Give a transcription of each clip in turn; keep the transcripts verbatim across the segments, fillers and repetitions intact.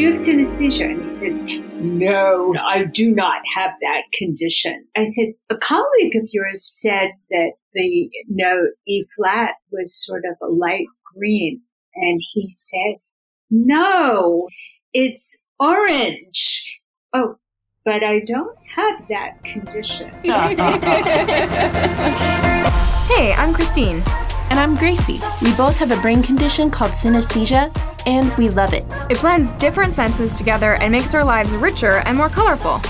you have synesthesia? And he says, no, I do not have that condition. I said, a colleague of yours said that the note E flat was sort of a light green. And he said, no, it's orange. Oh, but I don't have that condition. Hey, I'm Christine. And I'm Gracie. We both have a brain condition called synesthesia, and we love it. It blends different senses together and makes our lives richer and more colorful.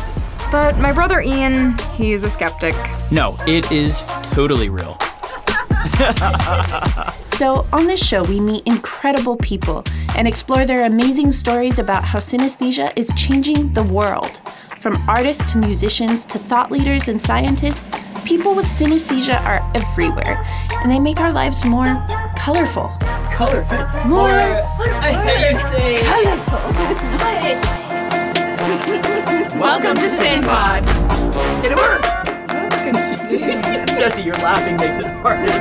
But my brother Ian, he's a skeptic. No, it is totally real. So on this show, we meet incredible people and explore their amazing stories about how synesthesia is changing the world. From artists to musicians to thought leaders and scientists, people with synesthesia are everywhere, and they make our lives more colorful. Colorful. More, more, more I say colorful. Welcome to SynPod. It worked. Jesse, your laughing makes it harder.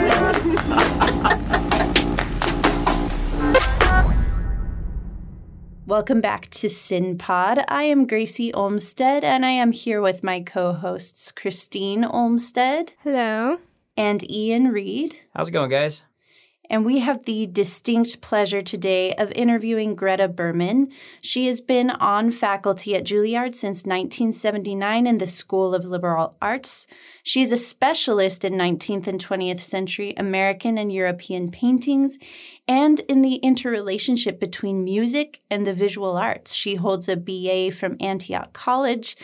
Welcome back to SynPod. I am Gracie Olmstead, and I am here with my co-hosts, Christine Olmstead. Hello. And Ian Reed. How's it going, guys? And we have the distinct pleasure today of interviewing Greta Berman. She has been on faculty at Juilliard since nineteen seventy-nine in the School of Liberal Arts. She is a specialist in nineteenth and twentieth century American and European paintings and in the interrelationship between music and the visual arts. She holds a B A from Antioch College,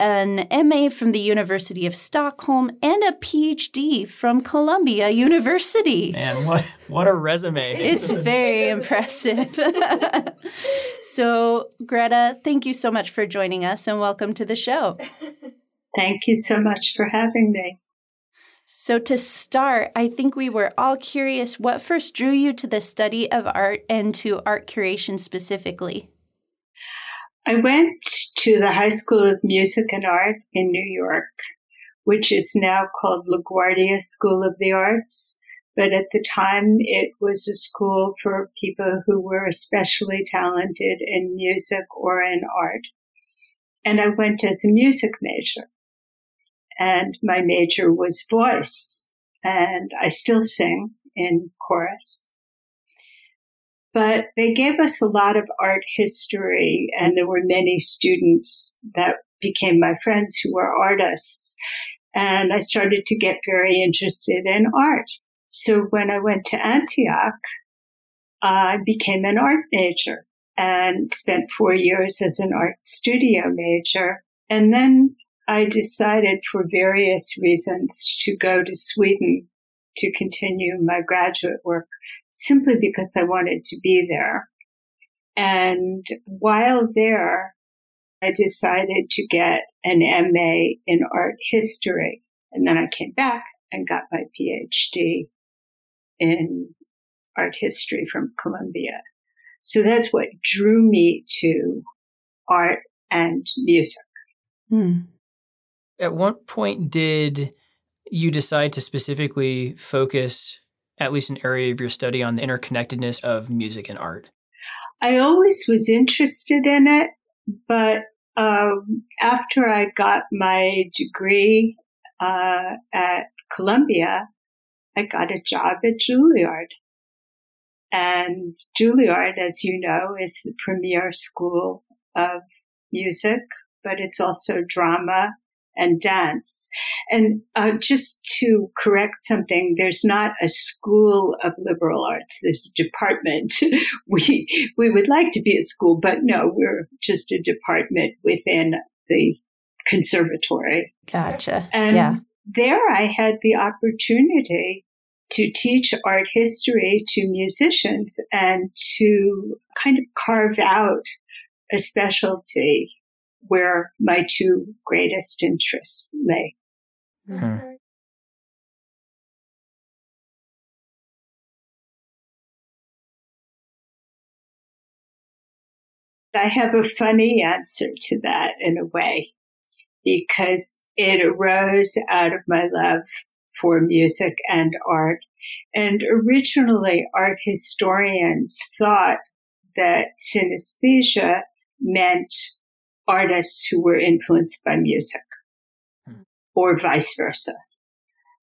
an M A from the University of Stockholm, and a P H D from Columbia University. Man, what what a resume. It's very impressive. So, Greta, thank you so much for joining us and welcome to the show. Thank you so much for having me. So to start, I think we were all curious, what first drew you to the study of art and to art curation specifically? I went to the High School of Music and Art in New York, which is now called LaGuardia School of the Arts. But at the time, it was a school for people who were especially talented in music or in art. And I went as a music major. And my major was voice. And I still sing in chorus. But they gave us a lot of art history, and there were many students that became my friends who were artists. And I started to get very interested in art. So when I went to Antioch, I became an art major and spent four years as an art studio major. And then I decided for various reasons to go to Sweden to continue my graduate work, simply because I wanted to be there. And while there, I decided to get an M A in art history. And then I came back and got my P H D in art history from Columbia. So that's what drew me to art and music. Hmm. At what point did you decide to specifically focus, at least an area of your study, on the interconnectedness of music and art? I always was interested in it, but um, after I got my degree uh, at Columbia, I got a job at Juilliard. And Juilliard, as you know, is the premier school of music, but it's also drama and dance. And uh, just to correct something, there's not a school of liberal arts. There's a department. we we would like to be a school, but no, we're just a department within the conservatory. Gotcha. And yeah. There I had the opportunity to teach art history to musicians and to kind of carve out a specialty where my two greatest interests lay. Hmm. I have a funny answer to that in a way, because it arose out of my love for music and art. And originally, art historians thought that synesthesia meant artists who were influenced by music, hmm. or vice versa.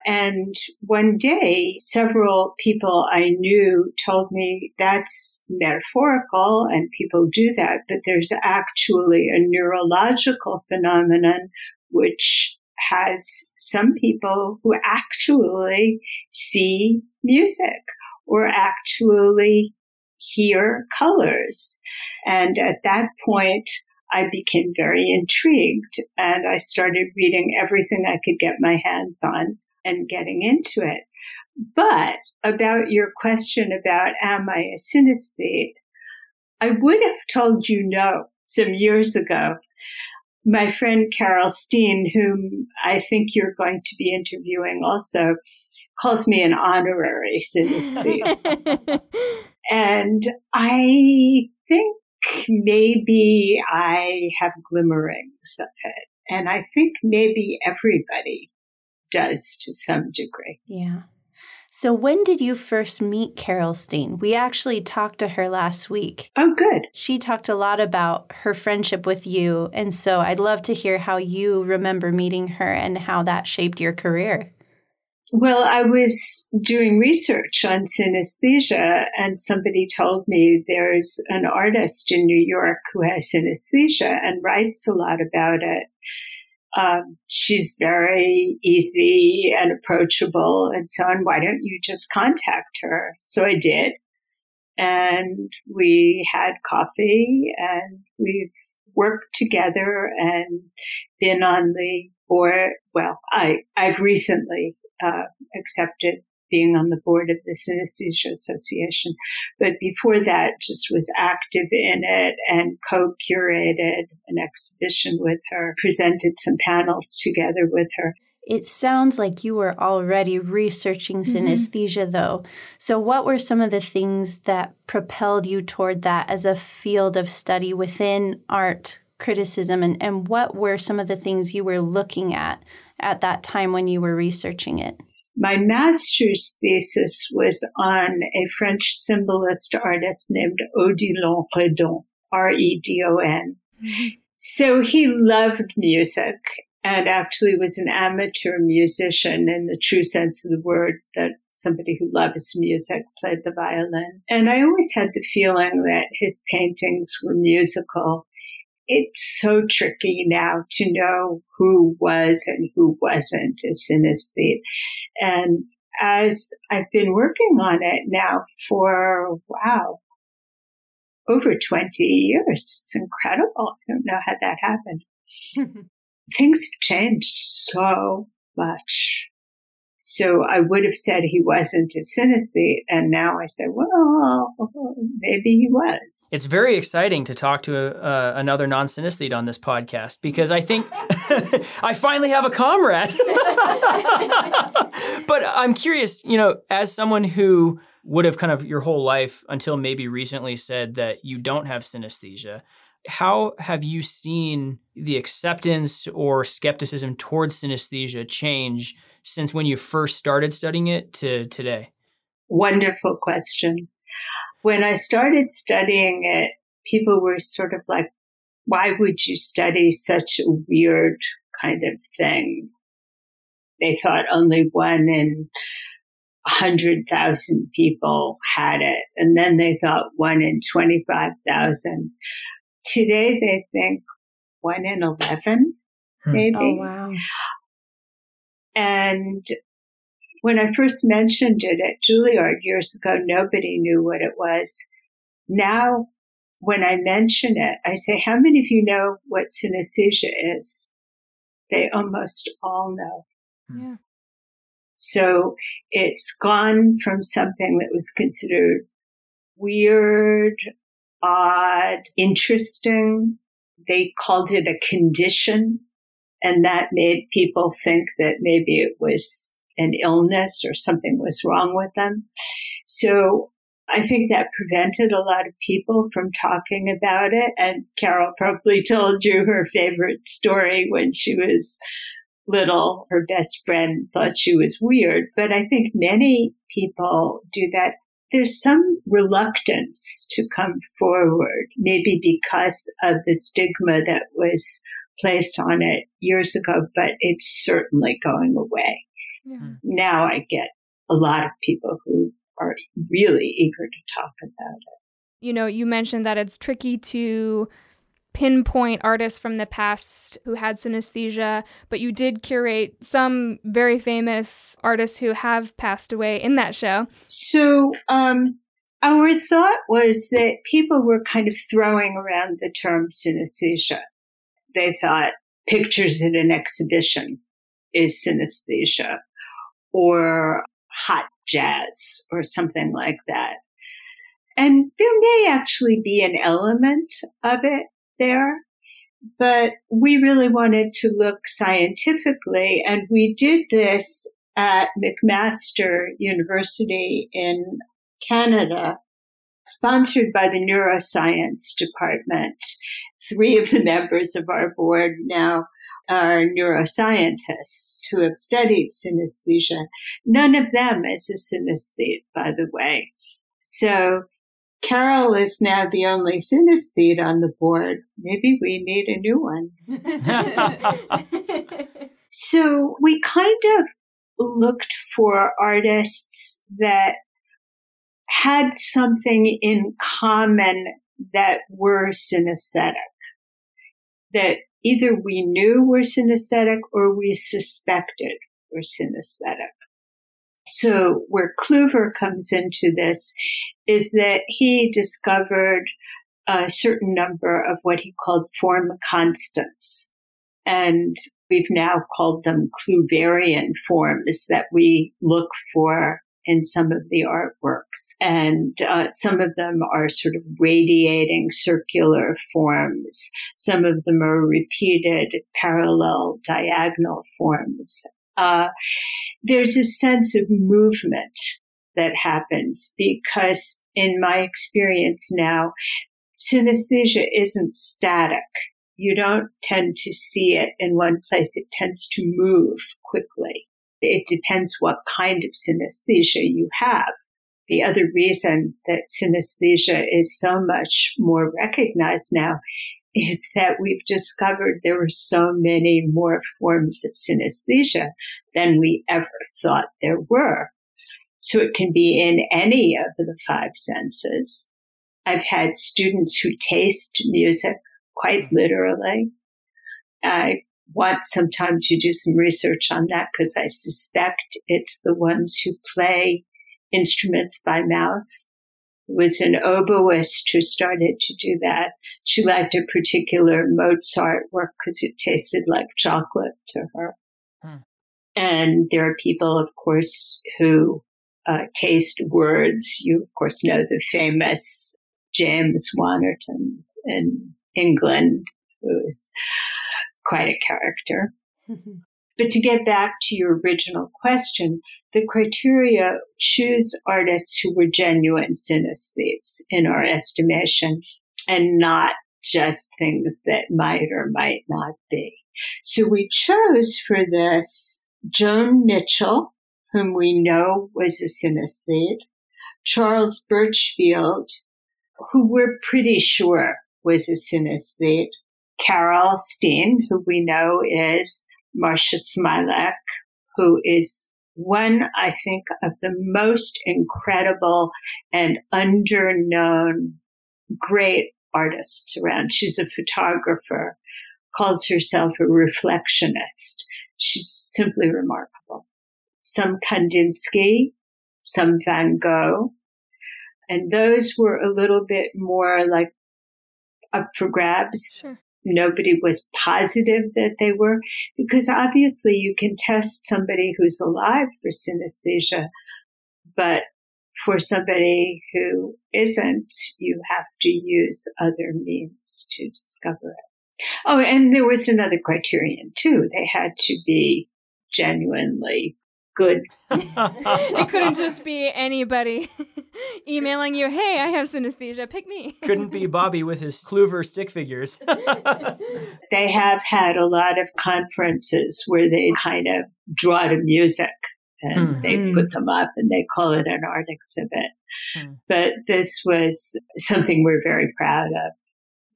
And one day, several people I knew told me that's metaphorical and people do that, but there's actually a neurological phenomenon which has some people who actually see music or actually hear colors. And at that point, I became very intrigued and I started reading everything I could get my hands on and getting into it. But about your question about am I a synesthete, I would have told you no some years ago. My friend Carol Steen, whom I think you're going to be interviewing also, calls me an honorary synesthete. And I think maybe I have glimmerings of it. And I think maybe everybody does to some degree. Yeah. So when did you first meet Carol Steen? We actually talked to her last week. Oh, good. She talked a lot about her friendship with you. And so I'd love to hear how you remember meeting her and how that shaped your career. Well, I was doing research on synesthesia and somebody told me there's an artist in New York who has synesthesia and writes a lot about it. Um, she's very easy and approachable and so on. Why don't you just contact her? So I did. And we had coffee and we've worked together and been on the board. Well, I, I've recently uh, accepted being on the board of the Synesthesia Association. But before that, just was active in it and co-curated an exhibition with her, presented some panels together with her. It sounds like you were already researching synesthesia, mm-hmm. though. So what were some of the things that propelled you toward that as a field of study within art criticism? And, and what were some of the things you were looking at at that time when you were researching it? My master's thesis was on a French symbolist artist named Odilon Redon, R E D O N. So he loved music and actually was an amateur musician in the true sense of the word, that somebody who loves music, played the violin. And I always had the feeling that his paintings were musical. It's so tricky now to know who was and who wasn't a synesthete. And as I've been working on it now for, wow, over twenty years, it's incredible. I don't know how that happened. Things have changed so much. So I would have said he wasn't a synesthete, and now I say, well, maybe he was. It's very exciting to talk to a, uh, another non-synesthete on this podcast because I think I finally have a comrade. But I'm curious, you know, as someone who would have kind of your whole life until maybe recently said that you don't have synesthesia, how have you seen the acceptance or skepticism towards synesthesia change since when you first started studying it to today? Wonderful question. When I started studying it, people were sort of like, why would you study such a weird kind of thing? They thought only one in one hundred thousand people had it. And then they thought one in twenty-five thousand. Today, they think one in eleven, maybe. Oh, wow. And when I first mentioned it at Juilliard years ago, nobody knew what it was. Now, when I mention it, I say, how many of you know what synesthesia is? They almost all know. Yeah. So it's gone from something that was considered weird, odd, interesting. They called it a condition, and that made people think that maybe it was an illness or something was wrong with them. So I think that prevented a lot of people from talking about it. And Carol probably told you her favorite story when she was little. Her best friend thought she was weird, but I think many people do that. there's some reluctance to come forward, maybe because of the stigma that was placed on it years ago, but it's certainly going away. Yeah. Now I get a lot of people who are really eager to talk about it. You know, you mentioned that it's tricky to pinpoint artists from the past who had synesthesia, but you did curate some very famous artists who have passed away in that show. So um, our thought was that people were kind of throwing around the term synesthesia. They thought pictures in an exhibition is synesthesia, or hot jazz, or something like that. And there may actually be an element of it there, but we really wanted to look scientifically, and we did this at McMaster University in Canada, sponsored by the neuroscience department. Three of the members of our board now are neuroscientists who have studied synesthesia. None of them is a synesthete, by the way. So Carol is now the only synesthete on the board. Maybe we need a new one. So we kind of looked for artists that had something in common that were synesthetic, that either we knew were synesthetic or we suspected were synesthetic. So where Kluver comes into this is that he discovered a certain number of what he called form constants. And we've now called them Kluverian forms that we look for in some of the artworks. And uh, some of them are sort of radiating circular forms. Some of them are repeated parallel diagonal forms. Uh, there's a sense of movement that happens because, in my experience now, synesthesia isn't static. You don't tend to see it in one place. It tends to move quickly. It depends what kind of synesthesia you have. The other reason that synesthesia is so much more recognized now is that we've discovered there were so many more forms of synesthesia than we ever thought there were. So it can be in any of the five senses. I've had students who taste music quite literally. I want sometime to do some research on that because I suspect it's the ones who play instruments by mouth. It was an oboist who started to do that. She liked a particular Mozart work because it tasted like chocolate to her. Hmm. And there are people, of course, who uh, taste words. You, of course, know the famous James Wannerton in England, who is quite a character. Mm-hmm. But to get back to your original question, the criteria choose artists who were genuine synesthetes in our estimation and not just things that might or might not be. So we chose for this Joan Mitchell, whom we know was a synesthete, Charles Burchfield, who we're pretty sure was a synesthete, Carol Steen, who we know is, Marcia Smilack, who is one, I think, of the most incredible and underknown great artists around. She's a photographer, calls herself a reflectionist. She's simply remarkable. Some Kandinsky, some Van Gogh, and those were a little bit more like up for grabs. Sure. Nobody was positive that they were, because obviously you can test somebody who's alive for synesthesia, but for somebody who isn't, you have to use other means to discover it. Oh, and there was another criterion, too. They had to be genuinely good. It couldn't just be anybody emailing you, hey, I have synesthesia, pick me. Couldn't be Bobby with his Kluver stick figures. They have had a lot of conferences where they kind of draw to music and mm. they put them up and they call it an art exhibit. Mm. But this was something we're very proud of,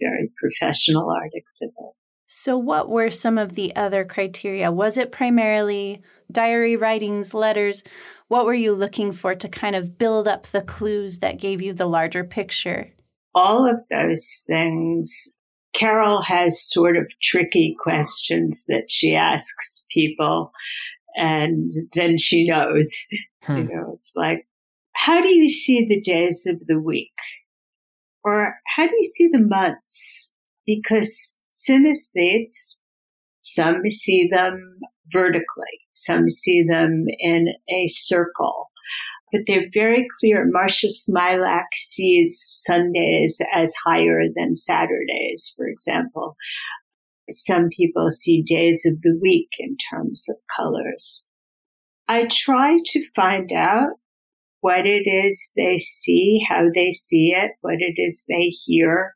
very professional art exhibit. So what were some of the other criteria? Was it primarily diary writings, letters? What were you looking for to kind of build up the clues that gave you the larger picture? All of those things. Carol has sort of tricky questions that she asks people, and then she knows. Hmm. You know, it's like, how do you see the days of the week? Or how do you see the months? Because synesthetes, some see them vertically, some see them in a circle. But they're very clear. Marcia Smilack sees Sundays as higher than Saturdays, for example. Some people see days of the week in terms of colors. I try to find out what it is they see, how they see it, what it is they hear.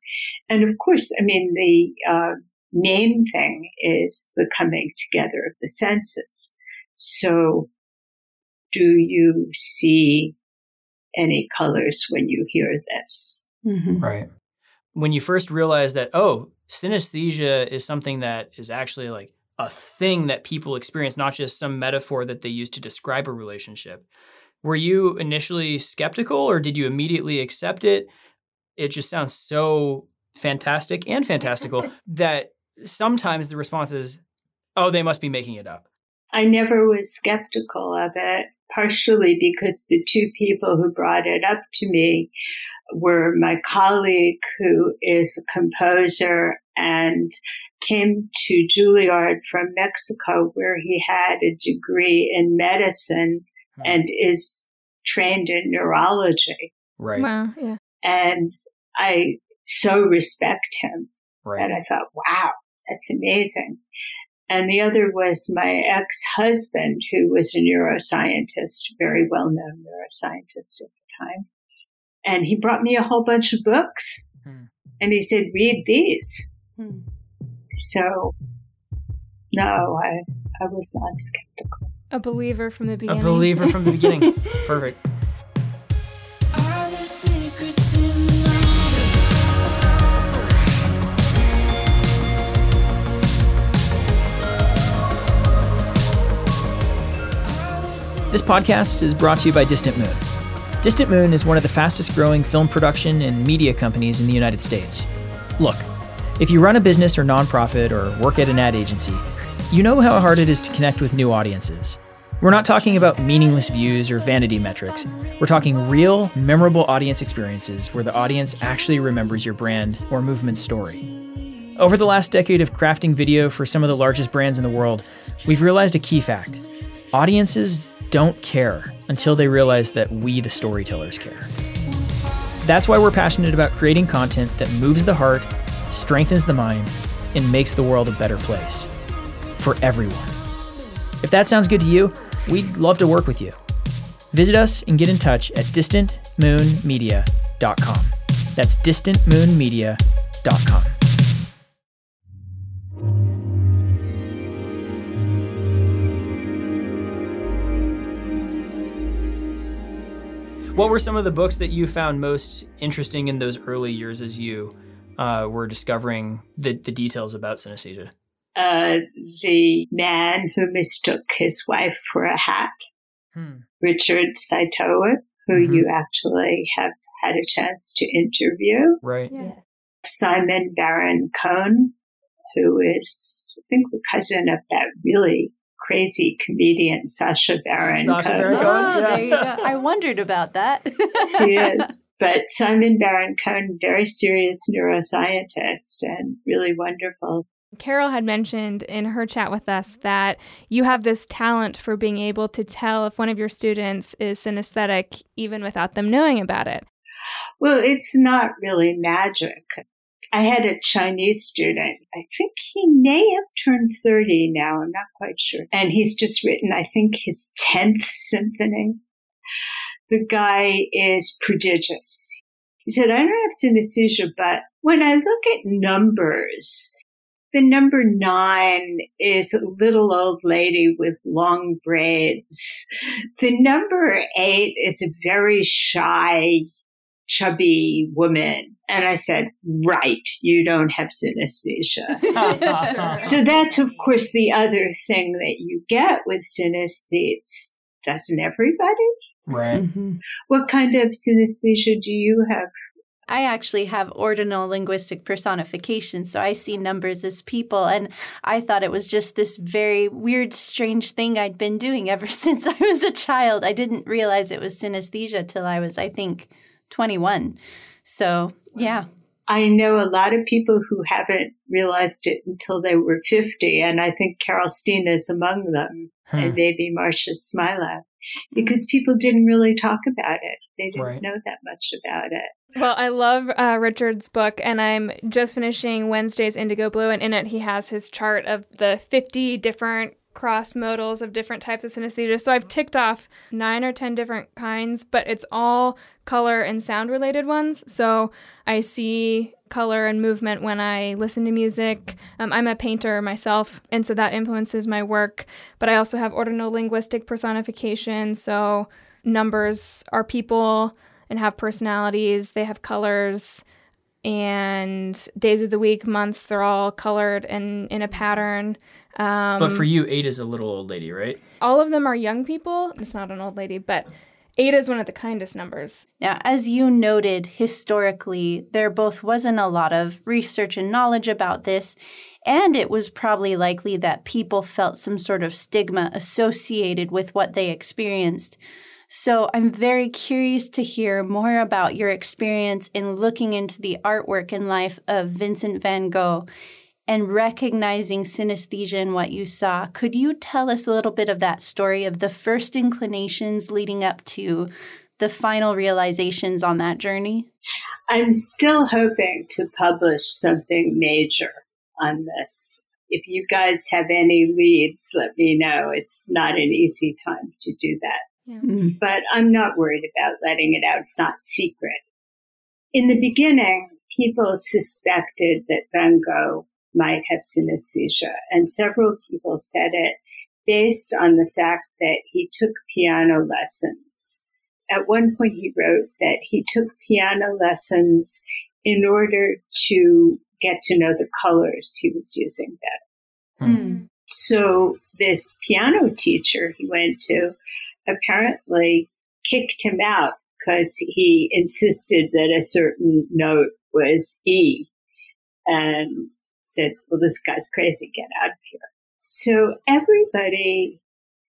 And of course, I mean, the uh, main thing is the coming together of the senses. So do you see any colors when you hear this? Mm-hmm. Right. When you first realize that, oh, synesthesia is something that is actually like a thing that people experience, not just some metaphor that they use to describe a relationship. Were you initially skeptical, or did you immediately accept it? It just sounds so fantastic and fantastical that sometimes the response is, oh, they must be making it up. I never was skeptical of it, partially because the two people who brought it up to me were my colleague, who is a composer and came to Juilliard from Mexico, where he had a degree in medicine hmm. and is trained in neurology. Right. Wow. Yeah. And I so respect him right. that I thought, wow, that's amazing. And the other was my ex-husband, who was a neuroscientist, very well-known neuroscientist at the time. And he brought me a whole bunch of books, mm-hmm. and he said, read these. Mm-hmm. So, no, I I was not skeptical. A believer from the beginning. A believer from the beginning. Perfect. Are there secrets in the This podcast is brought to you by Distant Moon. Distant Moon is one of the fastest growing film production and media companies in the United States. Look, if you run a business or nonprofit or work at an ad agency, you know how hard it is to connect with new audiences. We're not talking about meaningless views or vanity metrics. We're talking real, memorable audience experiences where the audience actually remembers your brand or movement's story. Over the last decade of crafting video for some of the largest brands in the world, we've realized a key fact. Audiences don't care until they realize that we, the storytellers, care. That's why we're passionate about creating content that moves the heart, strengthens the mind, and makes the world a better place for everyone. If that sounds good to you, we'd love to work with you. Visit us and get in touch at distant moon media dot com. That's distant moon media dot com. What were some of the books that you found most interesting in those early years as you uh, were discovering the, the details about synesthesia? Uh, the Man Who Mistook His Wife for a Hat, hmm. Richard Saitoa, who mm-hmm. you actually have had a chance to interview. Right. Yeah. Simon Baron-Cohen, who is, I think, the cousin of that really crazy comedian Sacha Baron-Cohen. Sacha Baron-Cohen. Oh, yeah. There you go. I wondered about that. He is. But Simon Baron-Cohen, very serious neuroscientist and really wonderful. Carol had mentioned in her chat with us that you have this talent for being able to tell if one of your students is synesthetic even without them knowing about it. Well, it's not really magic. I had a Chinese student, I think he may have turned thirty now, I'm not quite sure. And he's just written, I think, his tenth symphony. The guy is prodigious. He said, I don't have synesthesia, but when I look at numbers, the number nine is a little old lady with long braids. The number eight is a very shy, chubby woman. And I said, right, you don't have synesthesia. So that's, of course, the other thing that you get with synesthetes. Doesn't everybody? Right. Mm-hmm. What kind of synesthesia do you have? I actually have ordinal linguistic personification, so I see numbers as people, and I thought it was just this very weird, strange thing I'd been doing ever since I was a child. I didn't realize it was synesthesia till I was, I think, twenty-one. So, yeah. I know a lot of people who haven't realized it until they were fifty, and I think Carol Steen is among them, hmm. and maybe Marcia Smilack, because people didn't really talk about it. They didn't right. know that much about it. Well, I love uh, Richard's book, and I'm just finishing Wednesday's Indigo Blue, and in it he has his chart of the fifty different cross modals of different types of synesthesia. So I've ticked off nine or ten different kinds, but it's all color and sound related ones. So I see color and movement when I listen to music. Um, I'm a painter myself, and so that influences my work. But I also have ordinolinguistic personification, so numbers are people and have personalities, they have colors, and days of the week, months, they're all colored and in a pattern. Um, but for you, eight is a little old lady, right? All of them are young people. It's not an old lady, but eight is one of the kindest numbers. Now, as you noted, historically, there both wasn't a lot of research and knowledge about this, and it was probably likely that people felt some sort of stigma associated with what they experienced. So I'm very curious to hear more about your experience in looking into the artwork and life of Vincent van Gogh and recognizing synesthesia in what you saw. Could you tell us a little bit of that story of the first inclinations leading up to the final realizations on that journey? I'm still hoping to publish something major on this. If you guys have any leads, let me know. It's not an easy time to do that. Yeah. Mm-hmm. But I'm not worried about letting it out. It's not secret. In the beginning, people suspected that Van Gogh might have synesthesia, and several people said it based on the fact that he took piano lessons. At one point, he wrote that he took piano lessons in order to get to know the colors he was using better. Mm-hmm. So this piano teacher he went to apparently kicked him out because he insisted that a certain note was E and said, well, this guy's crazy, get out of here. So everybody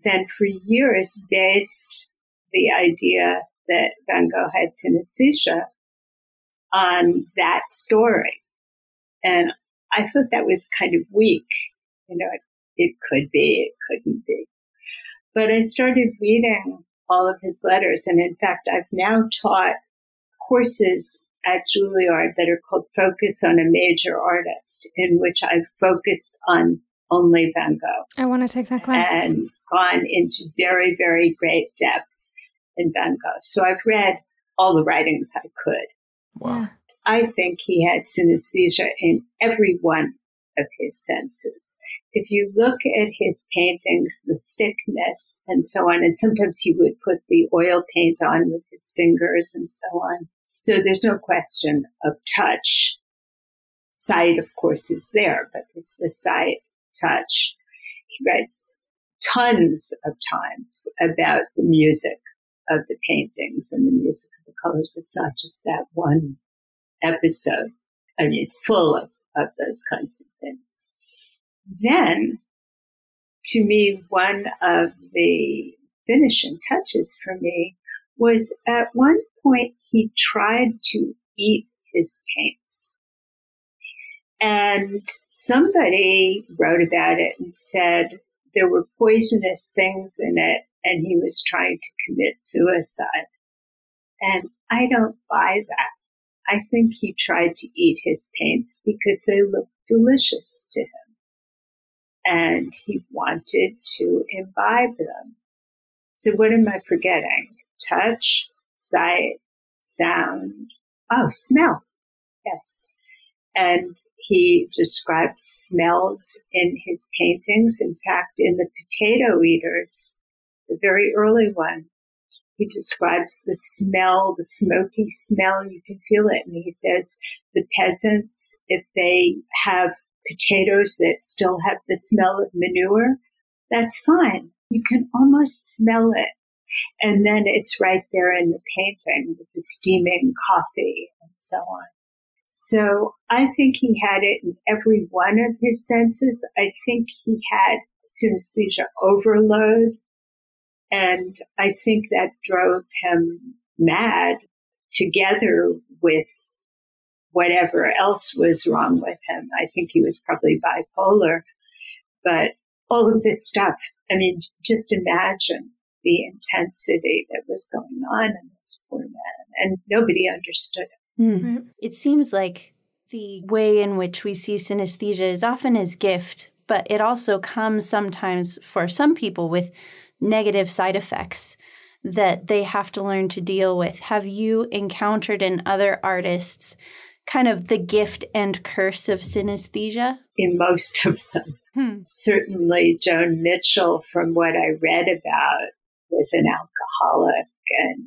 then for years based the idea that Van Gogh had synesthesia on that story. And I thought that was kind of weak. You know, it, it could be, it couldn't be. But I started reading all of his letters, and in fact, I've now taught courses at Juilliard that are called Focus on a Major Artist, in which I've focused on only Van Gogh. I want to take that class. And gone into very, very great depth in Van Gogh. So I've read all the writings I could. Wow. I think he had synesthesia in every one of his senses. If you look at his paintings, the thickness and so on, and sometimes he would put the oil paint on with his fingers and so on. So there's no question of touch. Sight, of course, is there, but it's the sight, touch. He writes tons of times about the music of the paintings and the music of the colors. It's not just that one episode. I mean, it's full of of those kinds of things. Then, to me, one of the finishing touches for me was at one point he tried to eat his paints. And somebody wrote about it and said there were poisonous things in it and he was trying to commit suicide. And I don't buy that. I think he tried to eat his paints because they looked delicious to him. And he wanted to imbibe them. So what am I forgetting? Touch, sight, sound, oh, smell. Yes. and he described smells in his paintings. In fact, in The Potato Eaters, the very early one, he describes the smell, the smoky smell, you can feel it. And he says the peasants, if they have potatoes that still have the smell of manure, that's fine. You can almost smell it. And then it's right there in the painting with the steaming coffee and so on. So I think he had it in every one of his senses. I think he had synesthesia overload. And I think that drove him mad, together with whatever else was wrong with him. I think he was probably bipolar. But all of this stuff, I mean, just imagine the intensity that was going on in this poor man. And nobody understood it. Mm. Right. It seems like the way in which we see synesthesia is often as gift, but it also comes sometimes for some people with negative side effects that they have to learn to deal with. Have you encountered in other artists kind of the gift and curse of synesthesia? In most of them. Hmm. Certainly Joan Mitchell, from what I read about, was an alcoholic and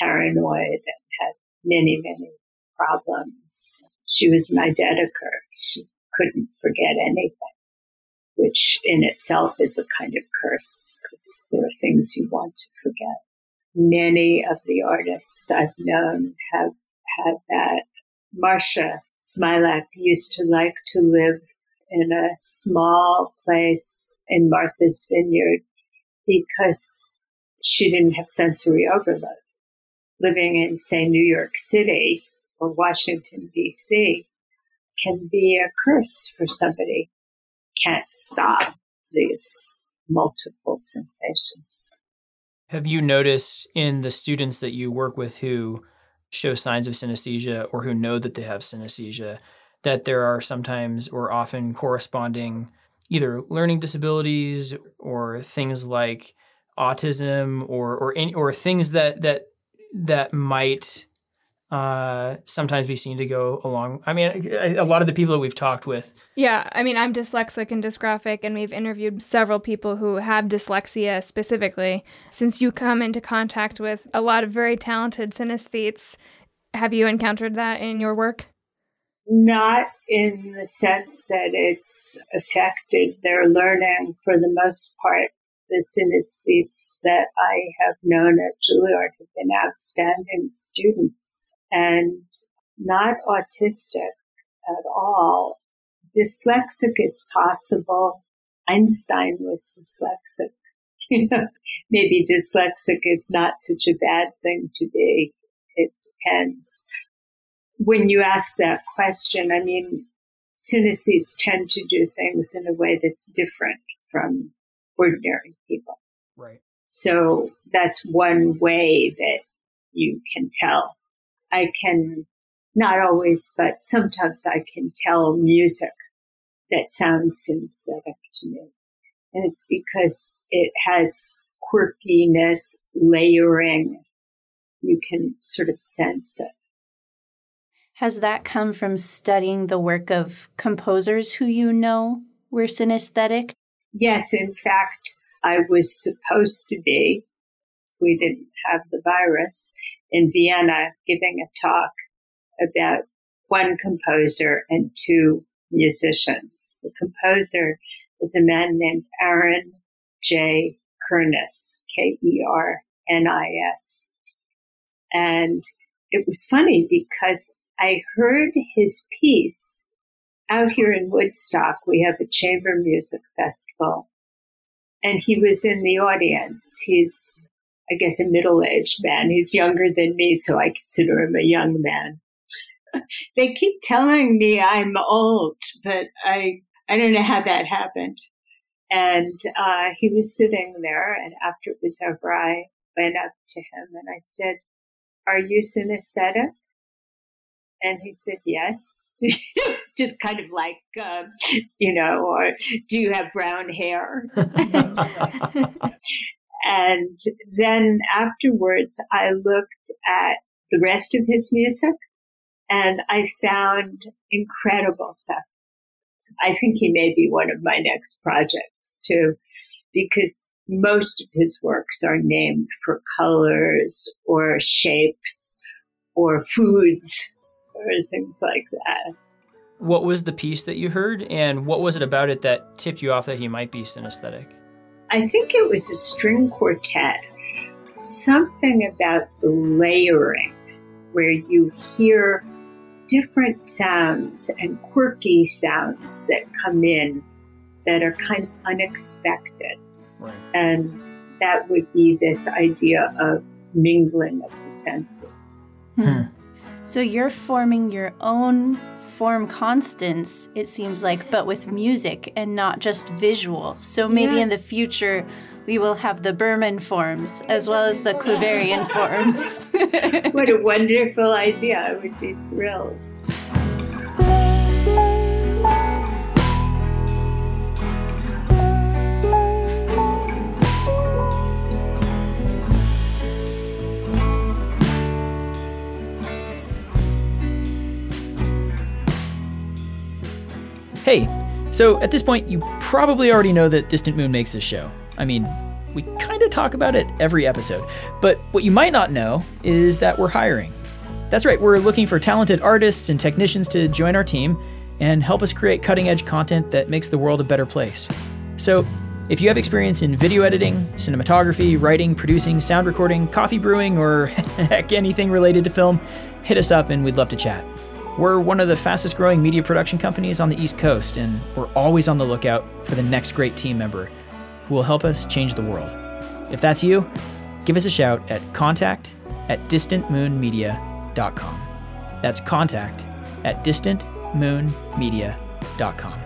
paranoid and had many, many problems. She was my dedicator. She couldn't forget anything, which in itself is a kind of curse, because there are things you want to forget. Many of the artists I've known have had that. Marcia Smilack used to like to live in a small place in Martha's Vineyard because she didn't have sensory overload. Living in, say, New York City or Washington, D C can be a curse for somebody. Can't stop these multiple sensations. Have you noticed in the students that you work with who show signs of synesthesia or who know that they have synesthesia, that there are sometimes or often corresponding either learning disabilities or things like autism or or any, or things that that that might uh, sometimes be seen to go along? I mean, a lot of the people that we've talked with. Yeah, I mean, I'm dyslexic and dysgraphic, and we've interviewed several people who have dyslexia specifically. Since you come into contact with a lot of very talented synesthetes, have you encountered that in your work? Not in the sense that it's affected their learning. For the most part, the synesthetes that I have known at Juilliard have been outstanding students and not autistic at all. Dyslexic is possible. Einstein was dyslexic. You know, maybe dyslexic is not such a bad thing to be. It depends. When you ask that question, I mean, synesthetes tend to do things in a way that's different from ordinary people. Right. So that's one way that you can tell. I can, not always, but sometimes I can tell music that sounds synesthetic to me. And it's because it has quirkiness, layering. You can sort of sense it. Has that come from studying the work of composers who you know were synesthetic? Yes, in fact, I was supposed to be, we didn't have the virus, in Vienna giving a talk about one composer and two musicians. The composer is a man named Aaron J. Kernis, K E R N I S. And it was funny because I heard his piece out here in Woodstock. We have a chamber music festival, and he was in the audience. He's, I guess, a middle-aged man. He's younger than me, so I consider him a young man. They keep telling me I'm old, but I I don't know how that happened. And uh, he was sitting there, and after it was over, I went up to him and I said, "Are you synesthetic?" And he said, "Yes." Just kind of like, uh, you know, or do you have brown hair? And then afterwards, I looked at the rest of his music and I found incredible stuff. I think he may be one of my next projects, too, because most of his works are named for colors or shapes or foods or things like that. What was the piece that you heard, and what was it about it that tipped you off that he might be synesthetic? I think it was a string quartet. Something about the layering, where you hear different sounds and quirky sounds that come in that are kind of unexpected. Right. And that would be this idea of mingling of the senses. Hmm. So you're forming your own form constants, it seems like, but with music and not just visual. So maybe yeah. in the future, we will have the Berman forms as well as the Kluverian forms. What a wonderful idea. I would be thrilled. Hey, so at this point, you probably already know that Distant Moon makes this show. I mean, we kind of talk about it every episode. But what you might not know is that we're hiring. That's right, we're looking for talented artists and technicians to join our team and help us create cutting-edge content that makes the world a better place. So if you have experience in video editing, cinematography, writing, producing, sound recording, coffee brewing, or heck, anything related to film, hit us up and we'd love to chat. We're one of the fastest growing media production companies on the East Coast, and we're always on the lookout for the next great team member who will help us change the world. If that's you, give us a shout at contact at distant moon media dot com. That's contact at distant moon media dot com.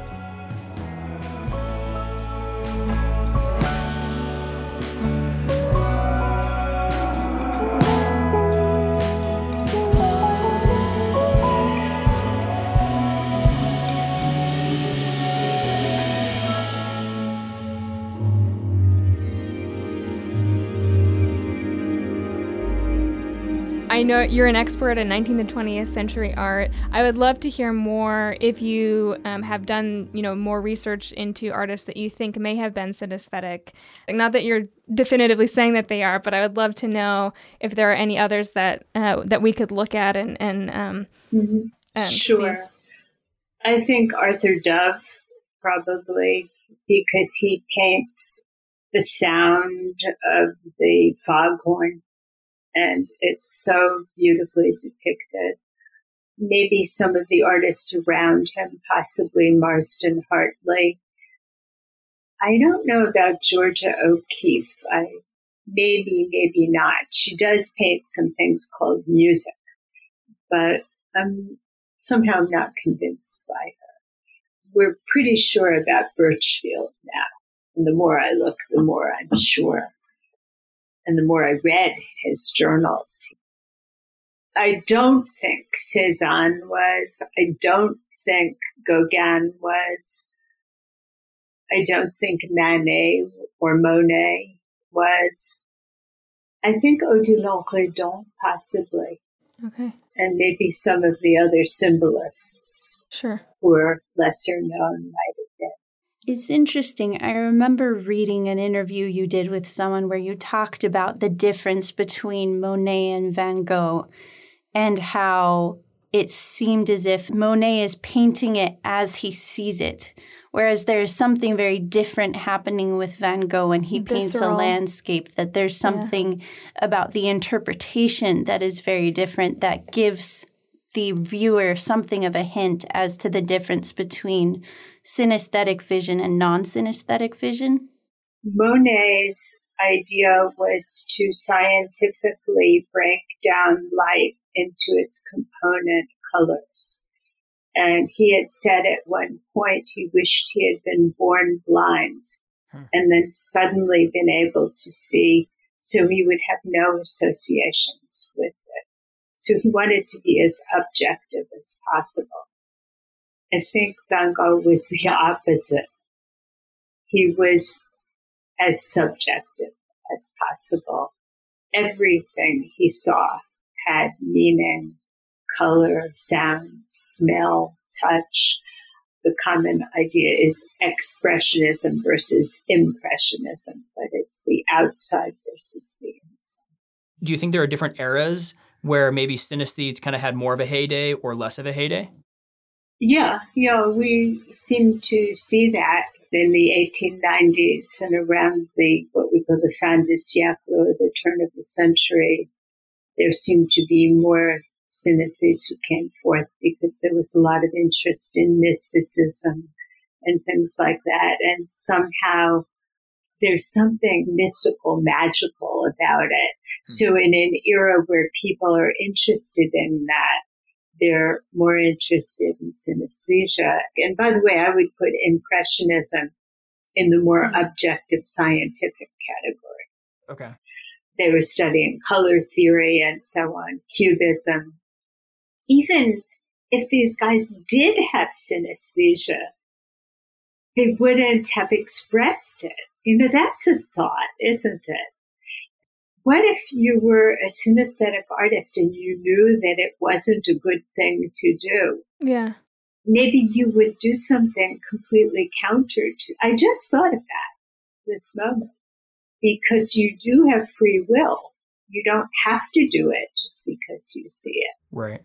I know you're an expert in nineteenth and twentieth century art. I would love to hear more if you um, have done, you know, more research into artists that you think may have been synesthetic. Like, not that you're definitively saying that they are, but I would love to know if there are any others that uh, that we could look at and, and um, mm-hmm. um, sure. See. I think Arthur Dove, probably, because he paints the sound of the foghorn. And it's so beautifully depicted. Maybe some of the artists around him, possibly Marsden Hartley. I don't know about Georgia O'Keeffe. I, maybe, maybe not. She does paint some things called music, but I'm somehow not convinced by her. We're pretty sure about Burchfield now. And the more I look, the more I'm sure. And the more I read his journals, I don't think Cézanne was. I don't think Gauguin was. I don't think Manet or Monet was. I think Odilon Redon, possibly. Okay. And maybe some of the other symbolists sure. who are lesser known might have been. It's interesting. I remember reading an interview you did with someone where you talked about the difference between Monet and Van Gogh and how it seemed as if Monet is painting it as he sees it, whereas there's something very different happening with Van Gogh when he paints Visceral. a landscape, that there's something yeah. about the interpretation that is very different that gives the viewer something of a hint as to the difference between synesthetic vision and non-synesthetic vision? Monet's idea was to scientifically break down light into its component colors. And he had said at one point he wished he had been born blind hmm. and then suddenly been able to see, so he would have no associations with it. So he wanted to be as objective as possible. I think Van Gogh was the opposite. He was as subjective as possible. Everything he saw had meaning, color, sound, smell, touch. The common idea is expressionism versus impressionism, but it's the outside versus the inside. Do you think there are different eras where maybe synesthetes kind of had more of a heyday or less of a heyday? Yeah, yeah, we seem to see that in the eighteen nineties and around the what we call the fin de siècle, or the turn of the century. There seemed to be more synesthetes who came forth because there was a lot of interest in mysticism and things like that. And somehow there's something mystical, magical about it. So in an era where people are interested in that, they're more interested in synesthesia. And by the way, I would put impressionism in the more objective scientific category. Okay. They were studying color theory and so on, cubism. Even if these guys did have synesthesia, they wouldn't have expressed it. You know, that's a thought, isn't it? What if you were a synesthetic artist and you knew that it wasn't a good thing to do? Yeah. Maybe you would do something completely counter to... I just thought of that this moment. Because you do have free will. You don't have to do it just because you see it. Right.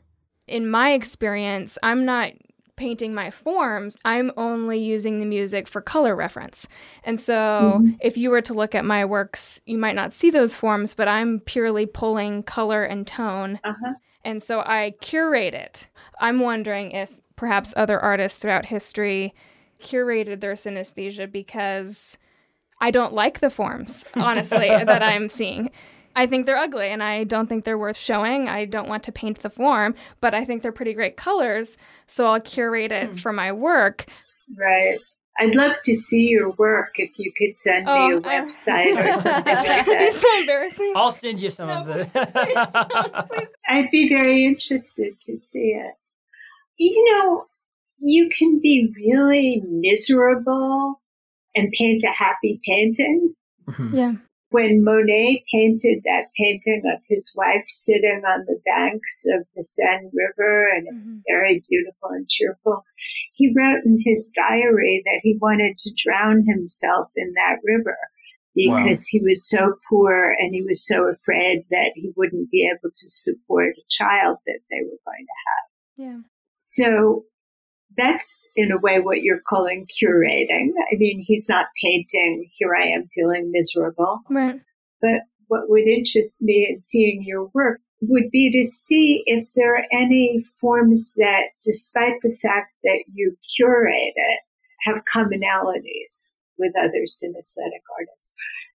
In my experience, I'm not painting my forms. I'm only using the music for color reference. And so mm-hmm. if you were to look at my works, you might not see those forms, but I'm purely pulling color and tone. Uh-huh. And so I curate it. I'm wondering if perhaps other artists throughout history curated their synesthesia because... I don't like the forms, honestly, that I'm seeing. I think they're ugly, and I don't think they're worth showing. I don't want to paint the form, but I think they're pretty great colors, so I'll curate it mm. for my work. Right. I'd love to see your work if you could send oh, me a website uh, or something like that. That'd be so embarrassing. I'll send you some no, of it. Please, please. I'd be very interested to see it. You know, you can be really miserable and paint a happy painting. Mm-hmm. Yeah. When Monet painted that painting of his wife sitting on the banks of the Seine River, and mm-hmm. it's very beautiful and cheerful, he wrote in his diary that he wanted to drown himself in that river because wow. he was so poor and he was so afraid that he wouldn't be able to support a child that they were going to have. Yeah. So... that's, in a way, what you're calling curating. I mean, he's not painting, here I am feeling miserable. Right. But what would interest me in seeing your work would be to see if there are any forms that, despite the fact that you curate it, have commonalities with other synesthetic artists.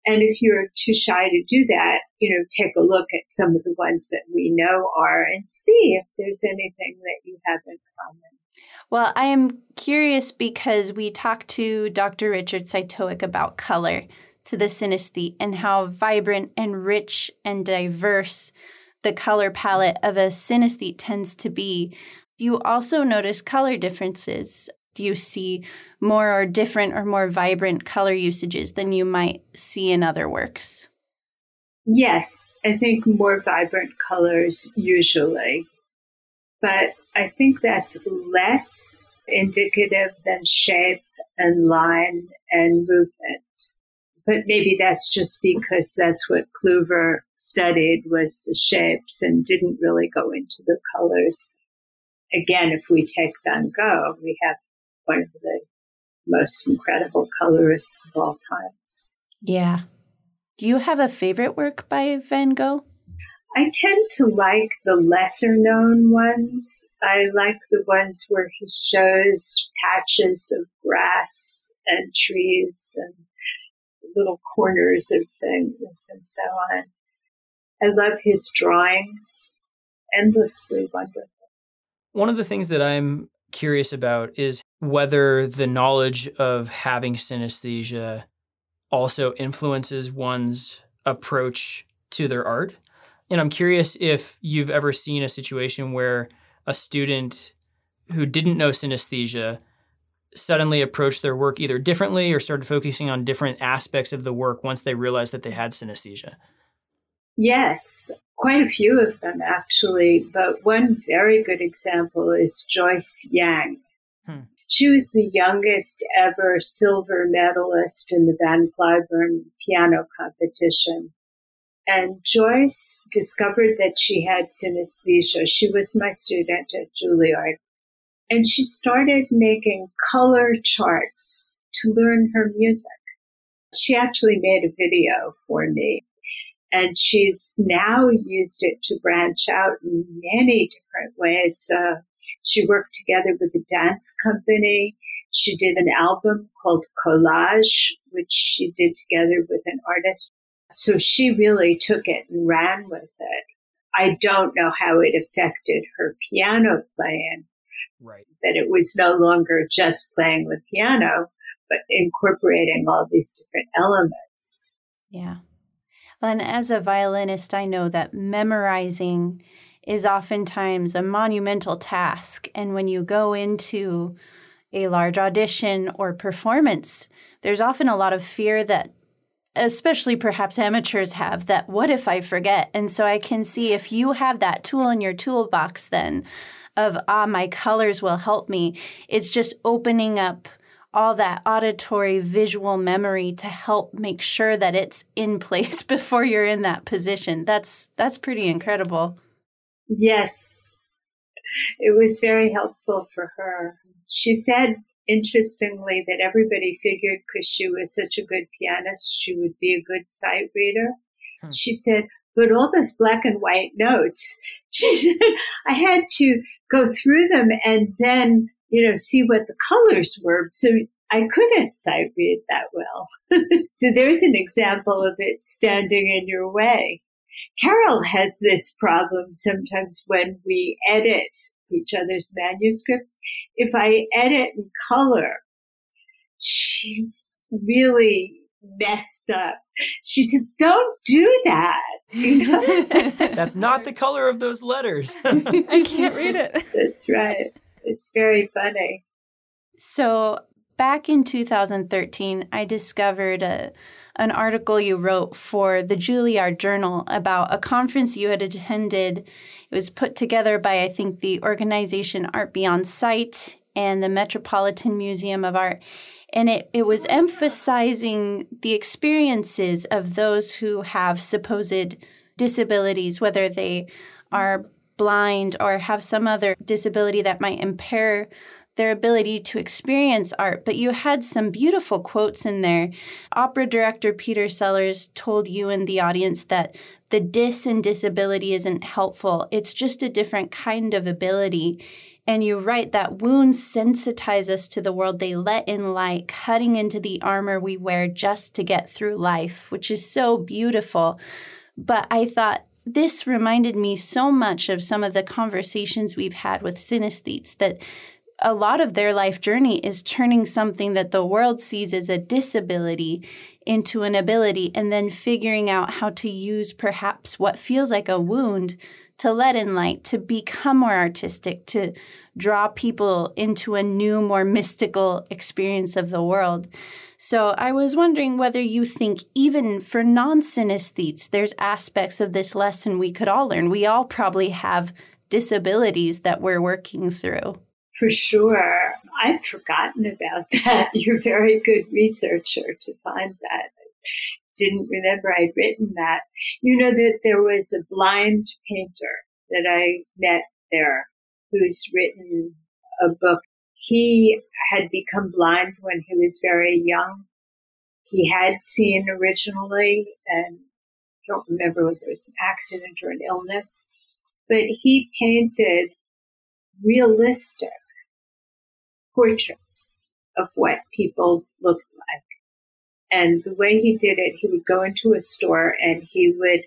And if you're too shy to do that, you know, take a look at some of the ones that we know are and see if there's anything that you have in common. Well, I am curious because we talked to Doctor Richard Cytowic about color to the synesthete and how vibrant and rich and diverse the color palette of a synesthete tends to be. Do you also notice color differences? Do you see more or different or more vibrant color usages than you might see in other works? Yes, I think more vibrant colors usually. But I think that's less indicative than shape and line and movement. But maybe that's just because that's what Kluver studied, was the shapes, and didn't really go into the colors. Again, if we take Van Gogh, we have one of the most incredible colorists of all times. Yeah. Do you have a favorite work by Van Gogh? I tend to like the lesser-known ones. I like the ones where he shows patches of grass and trees and little corners of things and so on. I love his drawings. Endlessly wonderful. One of the things that I'm curious about is whether the knowledge of having synesthesia also influences one's approach to their art. And I'm curious if you've ever seen a situation where a student who didn't know synesthesia suddenly approached their work either differently or started focusing on different aspects of the work once they realized that they had synesthesia. Yes, quite a few of them, actually. But one very good example is Joyce Yang. Hmm. She was the youngest ever silver medalist in the Van Cliburn piano competition. And Joyce discovered that she had synesthesia. She was my student at Juilliard. And she started making color charts to learn her music. She actually made a video for me. And she's now used it to branch out in many different ways. Uh, she worked together with a dance company. She did an album called Collage, which she did together with an artist. So she really took it and ran with it. I don't know how it affected her piano playing. Right. That it was no longer just playing the piano, but incorporating all these different elements. Yeah. And as a violinist, I know that memorizing is oftentimes a monumental task. And when you go into a large audition or performance, there's often a lot of fear that, especially perhaps amateurs have, that what if I forget? And so I can see if you have that tool in your toolbox then of, ah, my colors will help me, it's just opening up all that auditory visual memory to help make sure that it's in place before you're in that position. That's that's pretty incredible. Yes. It was very helpful for her. She said, interestingly, that everybody figured because she was such a good pianist, she would be a good sight reader. Hmm. She said, but all those black and white notes, she said, I had to go through them and then you know, see what the colors were. So I couldn't sight read that well. So there's an example of it standing in your way. Carol has this problem sometimes when we edit each other's manuscripts. If I edit in color, she's really messed up. She says, don't do that. You know? That's not the color of those letters. I can't read it. That's right. It's very funny. So back in two thousand thirteen, I discovered a, an article you wrote for the Juilliard Journal about a conference you had attended. It was put together by, I think, the organization Art Beyond Sight and the Metropolitan Museum of Art. And it, it was emphasizing the experiences of those who have supposed disabilities, whether they are blind or have some other disability that might impair their ability to experience art. But you had some beautiful quotes in there. Opera director Peter Sellers told you and the audience that the dis and disability isn't helpful. It's just a different kind of ability. And you write that wounds sensitize us to the world they let in light, cutting into the armor we wear just to get through life, which is so beautiful. But I thought, this reminded me so much of some of the conversations we've had with synesthetes, that a lot of their life journey is turning something that the world sees as a disability into an ability, and then figuring out how to use perhaps what feels like a wound to let in light, to become more artistic, to draw people into a new, more mystical experience of the world. So I was wondering whether you think even for non-synesthetes, there's aspects of this lesson we could all learn. We all probably have disabilities that we're working through. For sure. I'd forgotten about that. You're a very good researcher to find that. Didn't remember I'd written that. You know that there was a blind painter that I met there who's written a book. He had become blind when he was very young. He had seen originally, and I don't remember whether it was an accident or an illness, but he painted realistic portraits of what people looked like. And the way he did it, he would go into a store and he would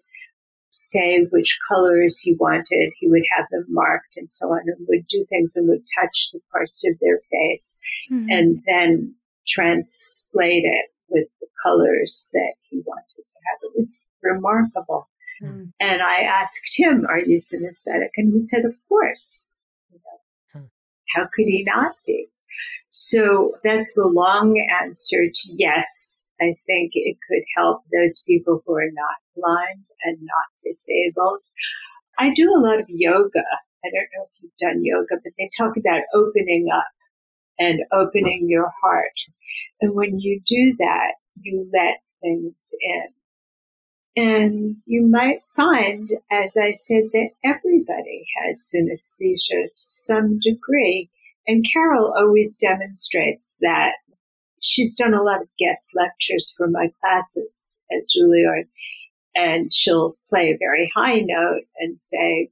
say which colors he wanted. He would have them marked and so on, and would do things and would touch the parts of their face mm-hmm. and then translate it with the colors that he wanted to have. It was remarkable. Mm-hmm. And I asked him, are you synesthetic? And he said, of course. You know, mm-hmm. How could he not be? So that's the long answer to yes. I think it could help those people who are not blind and not disabled. I do a lot of yoga. I don't know if you've done yoga, but they talk about opening up and opening your heart. And when you do that, you let things in. And you might find, as I said, that everybody has synesthesia to some degree. And Carol always demonstrates that. She's done a lot of guest lectures for my classes at Juilliard, and she'll play a very high note and say,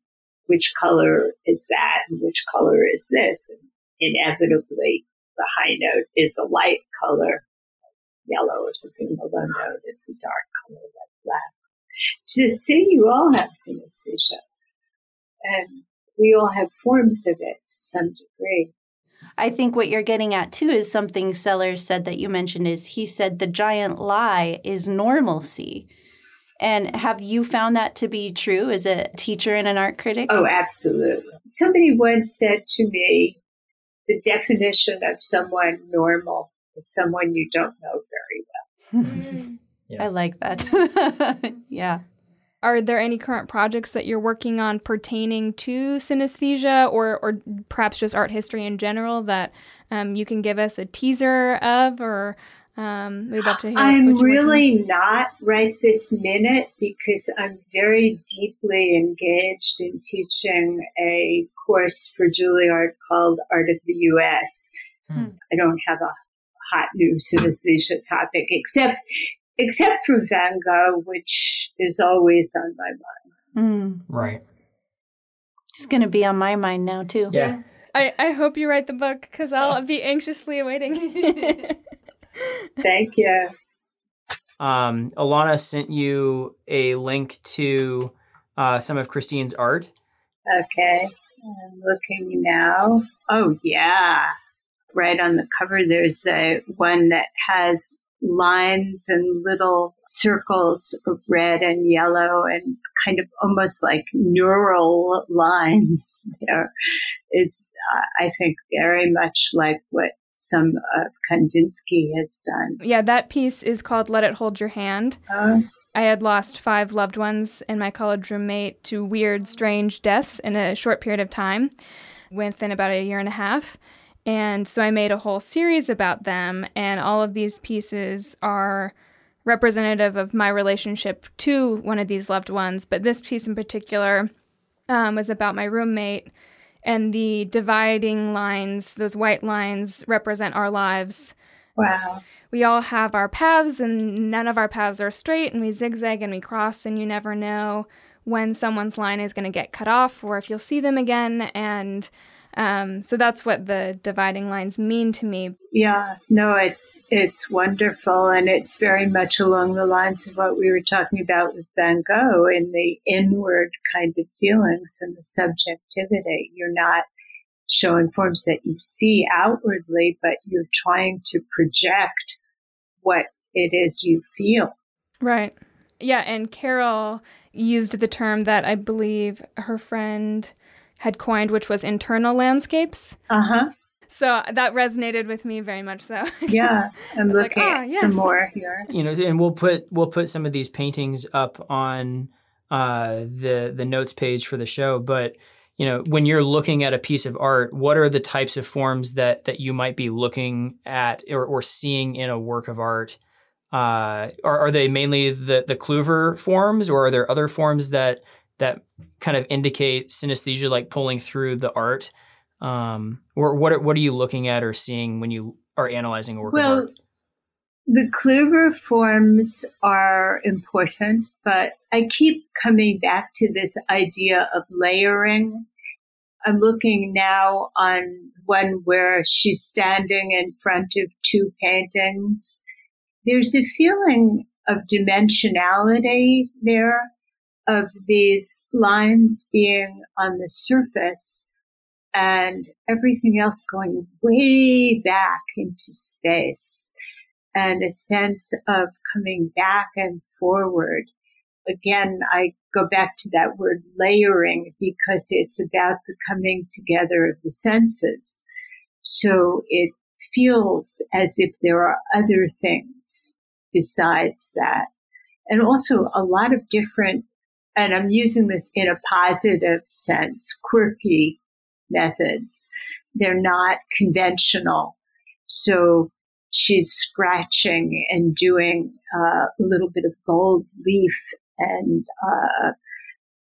which color is that and which color is this? And inevitably, the high note is a light color, yellow or something. The low note is a dark color, like black. To see, you all have synesthesia, and we all have forms of it to some degree. I think what you're getting at, too, is something Sellers said that you mentioned is he said the giant lie is normalcy. And have you found that to be true as a teacher and an art critic? Oh, absolutely. Somebody once said to me, the definition of someone normal is someone you don't know very well. Yeah. I like that. Yeah. Are there any current projects that you're working on pertaining to synesthesia or, or perhaps just art history in general that um, you can give us a teaser of, or um, we'd love to hear? I'm really not right this minute because I'm very deeply engaged in teaching a course for Juilliard called Art of the U S. Hmm. I don't have a hot new synesthesia topic except... Except for Van Gogh, which is always on my mind. Mm. Right. It's going to be on my mind now, too. Yeah. I, I hope you write the book because I'll oh. be anxiously awaiting. Thank you. Um, Alana sent you a link to uh, some of Christine's art. Okay. I'm looking now. Oh, yeah. Right on the cover, there's a one that has lines and little circles of red and yellow and kind of almost like neural lines. There is, uh, I think, very much like what some of uh, Kandinsky has done. Yeah, that piece is called Let It Hold Your Hand. Uh, I had lost five loved ones and my college roommate to weird, strange deaths in a short period of time, within about a year and a half. And so I made a whole series about them, and all of these pieces are representative of my relationship to one of these loved ones. But this piece in particular um, was about my roommate, and the dividing lines, those white lines, represent our lives. Wow. We all have our paths, and none of our paths are straight, and we zigzag and we cross, and you never know when someone's line is going to get cut off or if you'll see them again, and... Um, so that's what the dividing lines mean to me. Yeah, no, it's it's wonderful. And it's very much along the lines of what we were talking about with Van Gogh in the inward kind of feelings and the subjectivity. You're not showing forms that you see outwardly, but you're trying to project what it is you feel. Right. Yeah. And Carol used the term that I believe her friend... had coined, which was internal landscapes. Uh-huh. So that resonated with me very much so. Yeah, I'm looking like, oh, at yes. some more here. You know, and we'll put we'll put some of these paintings up on uh, the the notes page for the show. But you know, when you're looking at a piece of art, what are the types of forms that that you might be looking at or, or seeing in a work of art? Uh, are are they mainly the the Kluver forms, or are there other forms that that kind of indicate synesthesia, like pulling through the art? Um, or what are, what are you looking at or seeing when you are analyzing a work well, of art? The Kluver forms are important, but I keep coming back to this idea of layering. I'm looking now on one where she's standing in front of two paintings. There's a feeling of dimensionality there, of these lines being on the surface and everything else going way back into space, and a sense of coming back and forward. Again, I go back to that word layering because it's about the coming together of the senses. So it feels as if there are other things besides that. And also a lot of different, and I'm using this in a positive sense, quirky methods. They're not conventional. So she's scratching and doing uh, a little bit of gold leaf and uh,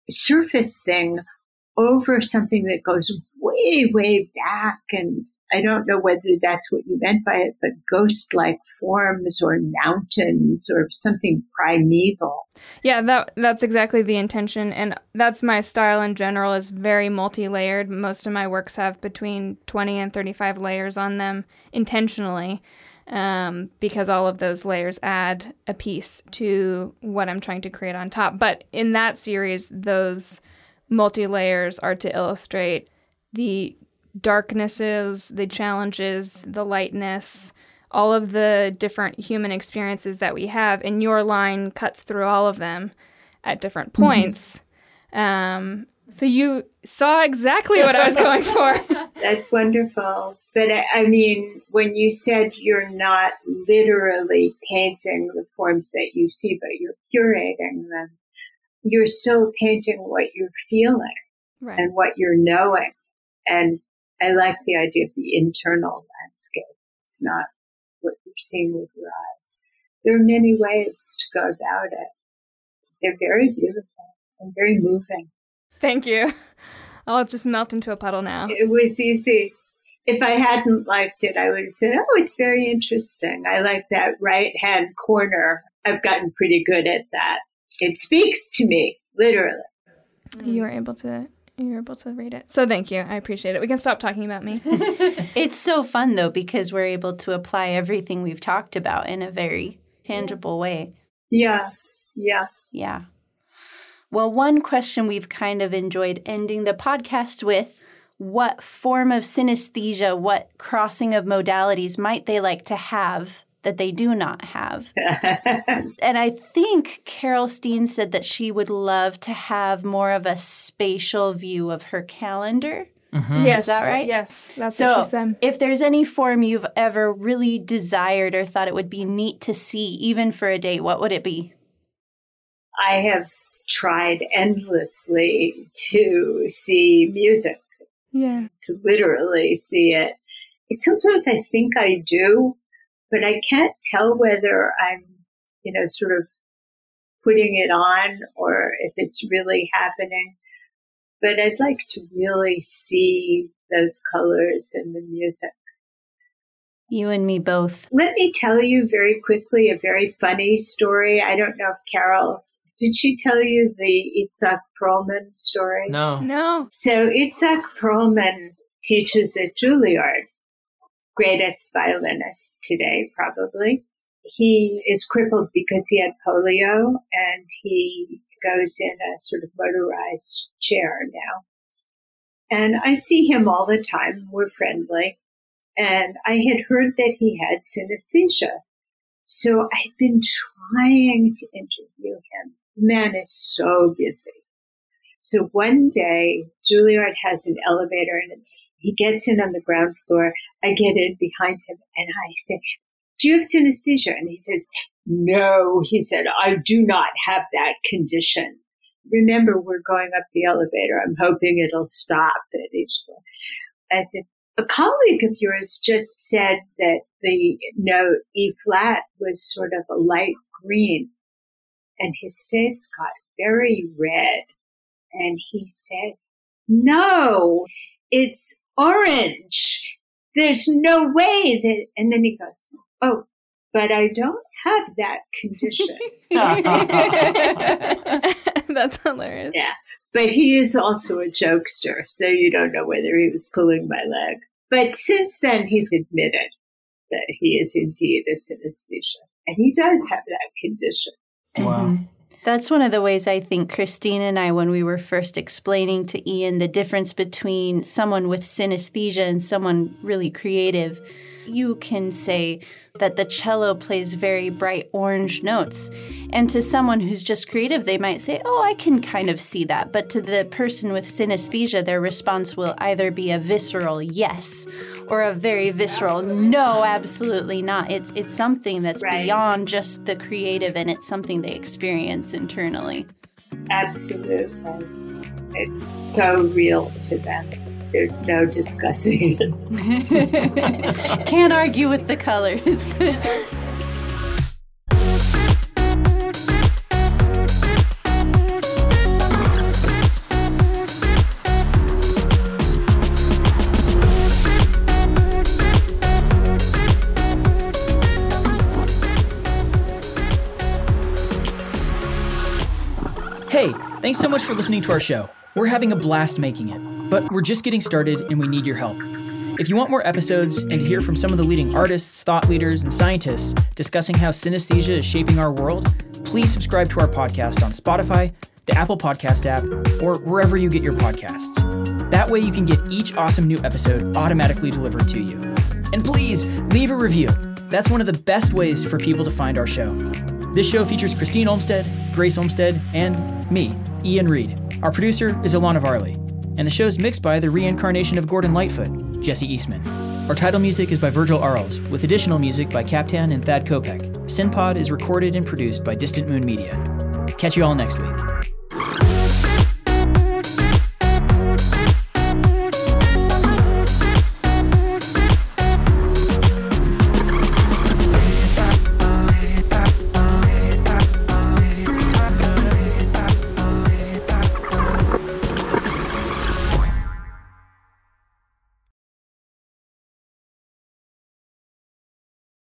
surface thing over something that goes way, way back. And I don't know whether that's what you meant by it, but ghost-like forms or mountains or something primeval. Yeah, that that's exactly the intention. And that's my style in general, is very multi-layered. Most of my works have between twenty and thirty-five layers on them intentionally, um, because all of those layers add a piece to what I'm trying to create on top. But in that series, those multi-layers are to illustrate the darknesses, the challenges, the lightness, all of the different human experiences that we have. And your line cuts through all of them at different points. Mm-hmm. Um, so you saw exactly what I was going for. That's wonderful. But I, I mean, when you said you're not literally painting the forms that you see, but you're curating them, you're still painting what you're feeling, right, and what you're knowing. And I like the idea of the internal landscape. It's not what you're seeing with your eyes. There are many ways to go about it. They're very beautiful and very moving. Thank you. I'll just melt into a puddle now. It was easy. If I hadn't liked it, I would have said, oh, it's very interesting. I like that right-hand corner. I've gotten pretty good at that. It speaks to me, literally. So you were able to... You're able to read it. So thank you. I appreciate it. We can stop talking about me. It's so fun, though, because we're able to apply everything we've talked about in a very tangible way. Yeah. Yeah. Yeah. Well, one question we've kind of enjoyed ending the podcast with, what form of synesthesia, what crossing of modalities might they like to have that they do not have? And I think Carol Steen said that she would love to have more of a spatial view of her calendar. Mm-hmm. Yes. Is that right? Yes, that's so what she said. If there's any form you've ever really desired or thought it would be neat to see, even for a day, what would it be? I have tried endlessly to see music. Yeah. To literally see it. Sometimes I think I do. But I can't tell whether I'm, you know, sort of putting it on or if it's really happening. But I'd like to really see those colors and the music. You and me both. Let me tell you very quickly a very funny story. I don't know if Carol, did she tell you the Itzhak Perlman story? No. No. So Itzhak Perlman teaches at Juilliard. Greatest violinist today, probably. He is crippled because he had polio, and he goes in a sort of motorized chair now. And I see him all the time. We're friendly. And I had heard that he had synesthesia. So I've been trying to interview him. The man is so busy. So one day, Juilliard has an elevator, and he gets in on the ground floor. I get in behind him and I say, do you have synesthesia? And he says, no, he said, I do not have that condition. Remember, we're going up the elevator. I'm hoping it'll stop at each floor. I said, a colleague of yours just said that the note E flat was sort of a light green. And his face got very red. And he said, no, it's orange. There's no way that, and then he goes, oh, but I don't have that condition. That's hilarious. Yeah. But he is also a jokester, so you don't know whether he was pulling my leg. But since then, he's admitted that he is indeed a synesthesia, and he does have that condition. Wow. That's one of the ways I think Christine and I, when we were first explaining to Ian the difference between someone with synesthesia and someone really creative, you can say that the cello plays very bright orange notes. And to someone who's just creative, they might say, oh, I can kind of see that. But to the person with synesthesia, their response will either be a visceral yes or a very visceral, no, absolutely not. It's it's something that's right. beyond just the creative, and it's something they experience internally. Absolutely. It's so real to them. There's no discussing it. Can't argue with the colors. Thanks so much for listening to our show. We're having a blast making it, but we're just getting started and we need your help. If you want more episodes and to hear from some of the leading artists, thought leaders, and scientists discussing how synesthesia is shaping our world, please subscribe to our podcast on Spotify, the Apple Podcast app, or wherever you get your podcasts. That way you can get each awesome new episode automatically delivered to you. And please, leave a review. That's one of the best ways for people to find our show. This show features Christine Olmstead, Grace Olmstead, and me, Ian Reed. Our producer is Alana Varley, and the show's mixed by the reincarnation of Gordon Lightfoot, Jesse Eastman. Our title music is by Virgil Arles, with additional music by Captain and Thad Kopek. SynPod is recorded and produced by Distant Moon Media. Catch you all next week.